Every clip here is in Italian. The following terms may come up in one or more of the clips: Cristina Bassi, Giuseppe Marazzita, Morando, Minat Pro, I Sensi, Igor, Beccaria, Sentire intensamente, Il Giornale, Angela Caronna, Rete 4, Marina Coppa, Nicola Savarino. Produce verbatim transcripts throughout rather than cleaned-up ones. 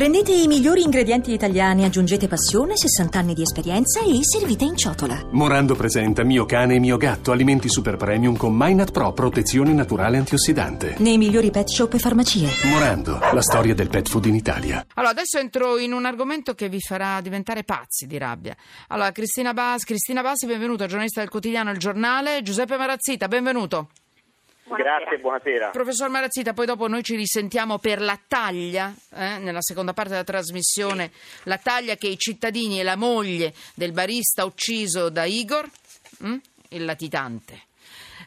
Prendete i migliori ingredienti italiani, aggiungete passione, sessanta anni di esperienza e servite in ciotola. Morando presenta Mio cane e mio gatto, alimenti super premium con Minat Pro, protezione naturale antiossidante. Nei migliori pet shop e farmacie. Morando, la storia del pet food in Italia. Allora, adesso entro in un argomento che vi farà diventare pazzi di rabbia. Allora, Cristina Bassi, Cristina Bassi, benvenuta, giornalista del quotidiano Il Giornale. Giuseppe Marazzita, benvenuto. Buonasera. Grazie, buonasera. Professor Marazzita, poi dopo noi ci risentiamo per la taglia, eh, nella seconda parte della trasmissione, la taglia che i cittadini e la moglie del barista ucciso da Igor, mh, il latitante,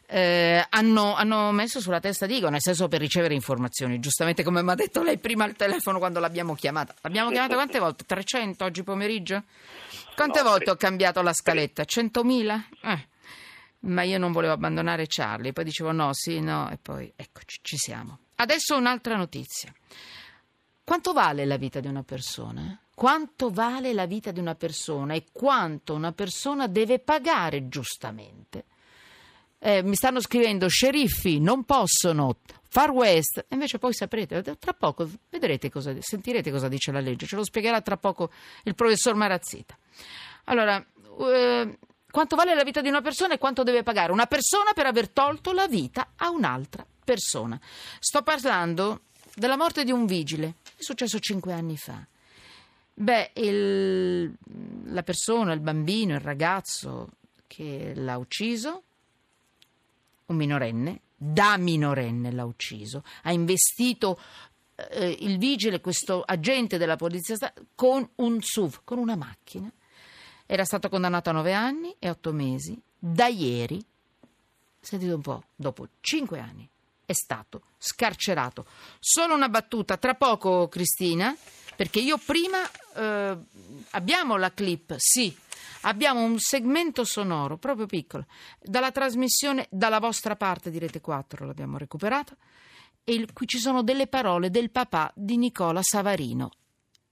eh, hanno, hanno messo sulla testa di Igor, nel senso per ricevere informazioni, giustamente come mi ha detto lei prima al telefono quando l'abbiamo chiamata. L'abbiamo chiamata quante volte? trecento oggi pomeriggio? Quante no, volte ho cambiato la scaletta? centomila? Eh. Ma io non volevo abbandonare Charlie, poi dicevo no, sì, no, e poi eccoci, ci siamo. Adesso un'altra notizia. Quanto vale la vita di una persona? Quanto vale la vita di una persona e quanto una persona deve pagare giustamente? Eh, mi stanno scrivendo sceriffi, non possono, Far West, invece poi saprete, tra poco vedrete cosa, sentirete cosa dice la legge, ce lo spiegherà tra poco il professor Marazzita. Allora... Eh, Quanto vale la vita di una persona e quanto deve pagare una persona per aver tolto la vita a un'altra persona? Sto parlando della morte di un vigile, è successo cinque anni fa. Beh, il, la persona, il bambino, il ragazzo che l'ha ucciso, un minorenne, da minorenne l'ha ucciso, ha investito eh, il vigile, questo agente della polizia, con un S U V, con una macchina. Era stato condannato a nove anni e otto mesi. Da ieri, sentite un po', dopo cinque anni è stato scarcerato. Solo una battuta, tra poco Cristina, perché io prima eh, abbiamo la clip, sì, abbiamo un segmento sonoro, proprio piccolo, dalla trasmissione dalla vostra parte di Rete quattro, l'abbiamo recuperato, e il, qui ci sono delle parole del papà di Nicola Savarino,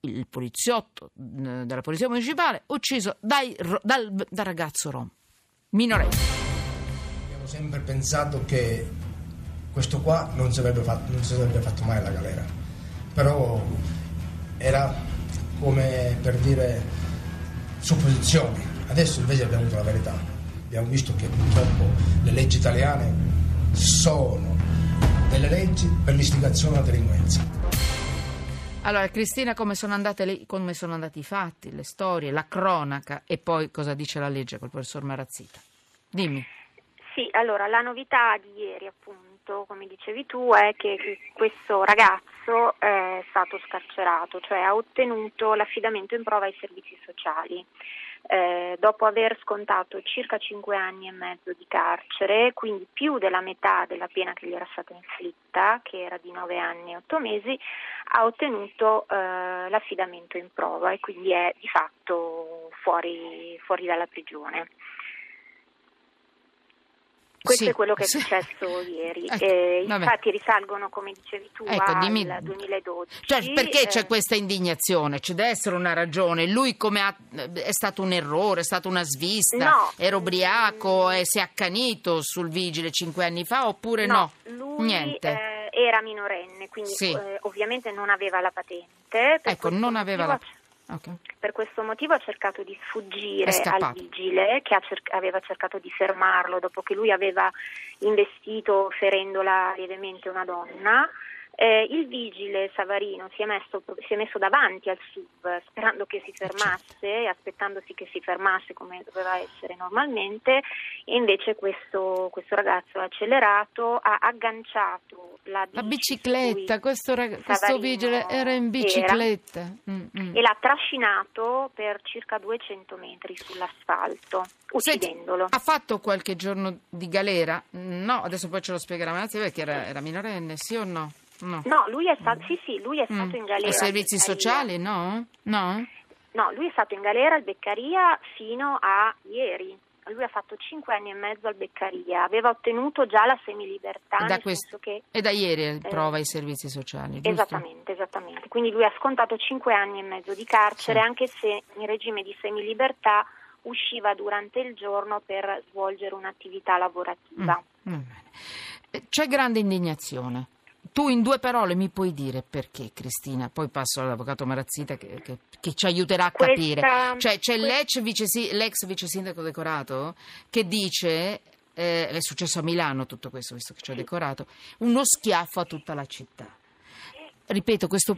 il poliziotto della polizia municipale ucciso dai, dal, dal ragazzo rom minorenne. Abbiamo sempre pensato che questo qua non si sarebbe fatto, non si sarebbe fatto mai la galera, però era come per dire supposizioni. Adesso invece abbiamo avuto la verità, abbiamo visto che purtroppo le leggi italiane sono delle leggi per l'istigazione alla delinquenza. Allora, Cristina, come sono andate le, come sono andati i fatti, le storie, la cronaca e poi cosa dice la legge col professor Marazzita? Dimmi. Sì, allora, la novità di ieri, appunto, come dicevi tu, è che questo ragazzo è stato scarcerato, cioè ha ottenuto l'affidamento in prova ai servizi sociali. Eh, dopo aver scontato circa cinque anni e mezzo di carcere, quindi più della metà della pena che gli era stata inflitta, che era di nove anni e otto mesi, ha ottenuto eh, l'affidamento in prova e quindi è di fatto fuori, fuori dalla prigione. Questo sì, è quello che è successo sì. ieri. Ecco, eh, infatti risalgono, come dicevi tu, ecco, al dimmi... duemiladodici. Cioè, perché eh... c'è questa indignazione? Ci deve essere una ragione. Lui come ha... è stato un errore, è stata una svista, no. era ubriaco, mm. eh, si è accanito sul vigile cinque anni fa oppure no? no? Lui, Niente. Eh... Era minorenne, quindi sì. eh, ovviamente non aveva la patente. Per ecco, non aveva la patente. Okay. Per questo motivo ha cercato di sfuggire al vigile che cer- aveva cercato di fermarlo dopo che lui aveva investito ferendola lievemente una donna. Eh, il vigile Savarino si è, messo, si è messo davanti al S U V sperando che si fermasse, certo. aspettandosi che si fermasse come doveva essere normalmente, e invece questo, questo ragazzo ha accelerato, ha agganciato la, la bicicletta, questo, rag- questo vigile era in bicicletta era, e l'ha trascinato per circa duecento metri sull'asfalto, uccidendolo. Senti, ha fatto qualche giorno di galera? No, adesso poi ce lo spiegherà Marazzi perché era, era minorenne, sì o no? No. no, lui è stato sì, sì, lui è stato mm. in galera. I servizi sociali, no? No? No, lui è stato in galera al Beccaria fino a ieri. Lui ha fatto cinque anni e mezzo al Beccaria, aveva ottenuto già la semilibertà. E da, questo, che, e da ieri eh, prova i servizi sociali, giusto? Esattamente, esattamente. Quindi lui ha scontato cinque anni e mezzo di carcere, sì. anche se in regime di semilibertà usciva durante il giorno per svolgere un'attività lavorativa. Mm. Mm. C'è grande indignazione. tu in due parole mi puoi dire perché, Cristina? Poi passo all'avvocato Marazzita che, che, che ci aiuterà a capire. Questa, cioè, c'è questa... l'ex, vice, l'ex vice sindaco decorato che dice, eh, è successo a Milano tutto questo, visto che ci ho decorato, uno schiaffo a tutta la città. Ripeto, questo,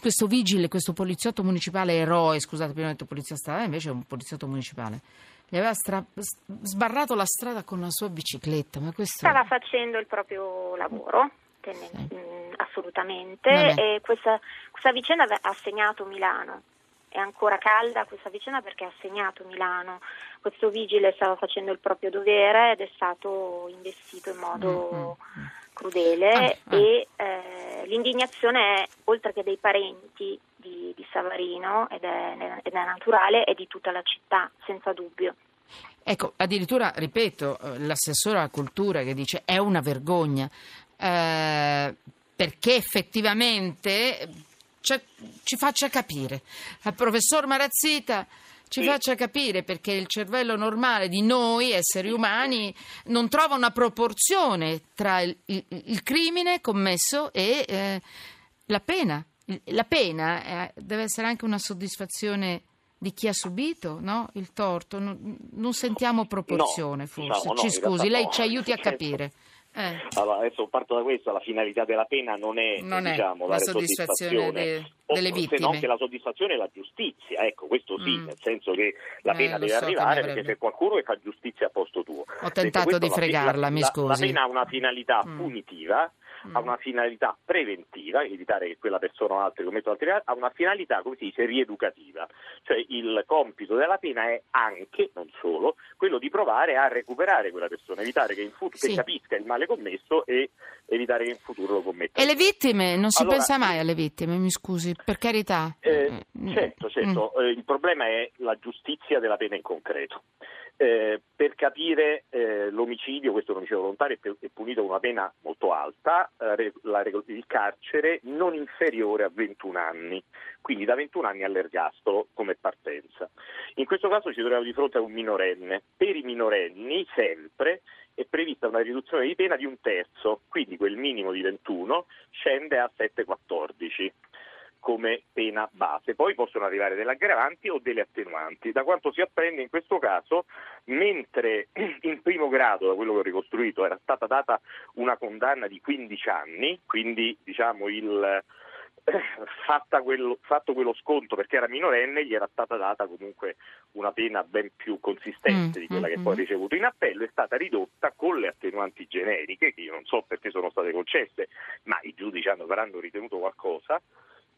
questo vigile, questo poliziotto municipale eroe, scusate, prima ho detto poliziotto stradale, invece è un poliziotto municipale, gli aveva stra- sbarrato la strada con la sua bicicletta. Ma questo... Stava facendo il proprio lavoro, tenne- sì. mh, assolutamente, Vabbè. e questa, questa vicenda ha segnato Milano. È ancora calda questa vicenda perché ha segnato Milano. Questo vigile stava facendo il proprio dovere ed è stato investito in modo mm-hmm. crudele ah, ah. e eh, l'indignazione è, oltre che dei parenti di, di Savarino, ed è, ed è naturale, è di tutta la città, senza dubbio. Ecco, addirittura, ripeto, l'assessore alla cultura che dice è una vergogna, eh, perché effettivamente... C'è, ci faccia capire al professor Marazzita, ci sì. faccia capire perché il cervello normale di noi esseri umani non trova una proporzione tra il, il, il crimine commesso e eh, la pena. La pena eh, deve essere anche una soddisfazione di chi ha subito, no? Il torto. Non, non sentiamo proporzione, no, forse no, no, ci scusi, lei no. ci aiuti a capire. Eh. Allora, adesso parto da questo, la finalità della pena non è, non è diciamo, la soddisfazione, soddisfazione de, delle vittime, se no che la soddisfazione è la giustizia, ecco, questo sì, mm. nel senso che la pena eh, deve so arrivare perché c'è qualcuno che fa giustizia a posto tuo. Ho tentato di fregarla, la, mi scusi. La, la pena ha una finalità mm. punitiva, mm. ha una finalità preventiva, evitare che quella persona o altri commettano altri reati, ha una finalità, come si dice, rieducativa, cioè il compito della pena è anche, non solo, quello di provare a recuperare quella persona, evitare che in futuro sì. capisca il male commesso e evitare che in futuro lo commetta. E le vittime? Non si allora, pensa mai alle vittime, mi scusi, per carità. Eh, certo, certo. Mm. Eh, il problema è la giustizia della pena in concreto. Eh, per capire eh, l'omicidio, questo è un omicidio volontario, è punito con una pena molto alta, eh, la, il carcere non inferiore a ventuno anni, quindi da ventuno anni all'ergastolo come partenza. In questo caso ci troviamo di fronte a un minorenne. Per i minorenni, sempre, è prevista una riduzione di pena di un terzo, quindi quel minimo di ventuno scende a sette quattordici come pena base. Poi possono arrivare delle aggravanti o delle attenuanti. Da quanto si apprende in questo caso, mentre in primo grado, da quello che ho ricostruito, era stata data una condanna di quindici anni, quindi diciamo il eh, fatta quello, fatto quello sconto perché era minorenne, gli era stata data comunque una pena ben più consistente mm, di quella mm, che poi ha ricevuto in appello, è stata ridotta con le attenuanti generiche, che io non so perché sono state concesse, ma i giudici hanno, avranno ritenuto qualcosa.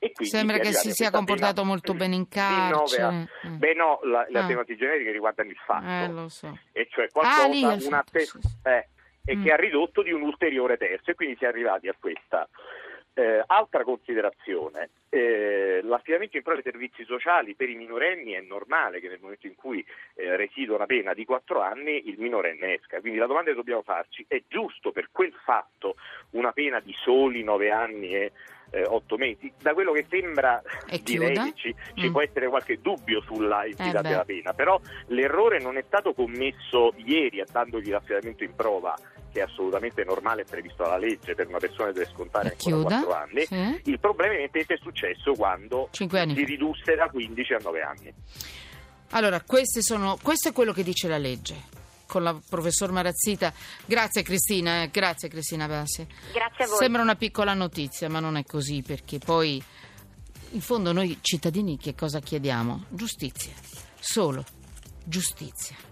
E sembra che si sia comportato molto bene in carcere. A... Mm. Beh no, la, le ah. attenuanti generiche riguardano il fatto, eh, lo so. e cioè qualcosa ah, una te... sì, sì. Eh, e mm. che ha ridotto di un ulteriore terzo, e quindi si è arrivati a questa. Eh, altra considerazione, eh, l'affidamento in prova dei servizi sociali per i minorenni è normale che nel momento in cui eh, residuo una pena di quattro anni il minorenne esca, quindi la domanda che dobbiamo farci è giusto per quel fatto una pena di soli nove anni e eh, otto mesi? Da quello che sembra di lei ci, ci mm. può essere qualche dubbio sulla entità eh della pena, però l'errore non è stato commesso ieri dandogli l'affidamento in prova, che è assolutamente normale, è previsto dalla legge per una persona che deve scontare ancora quattro anni. Sì. Il problema invece è successo quando si ridusse da quindici a nove anni. Allora, questi sono, questo è quello che dice la legge, con la professor Marazzita. Grazie Cristina, eh, grazie Cristina Bassi. Grazie a voi. Sembra una piccola notizia, ma non è così, perché poi in fondo noi cittadini che cosa chiediamo? Giustizia, solo giustizia.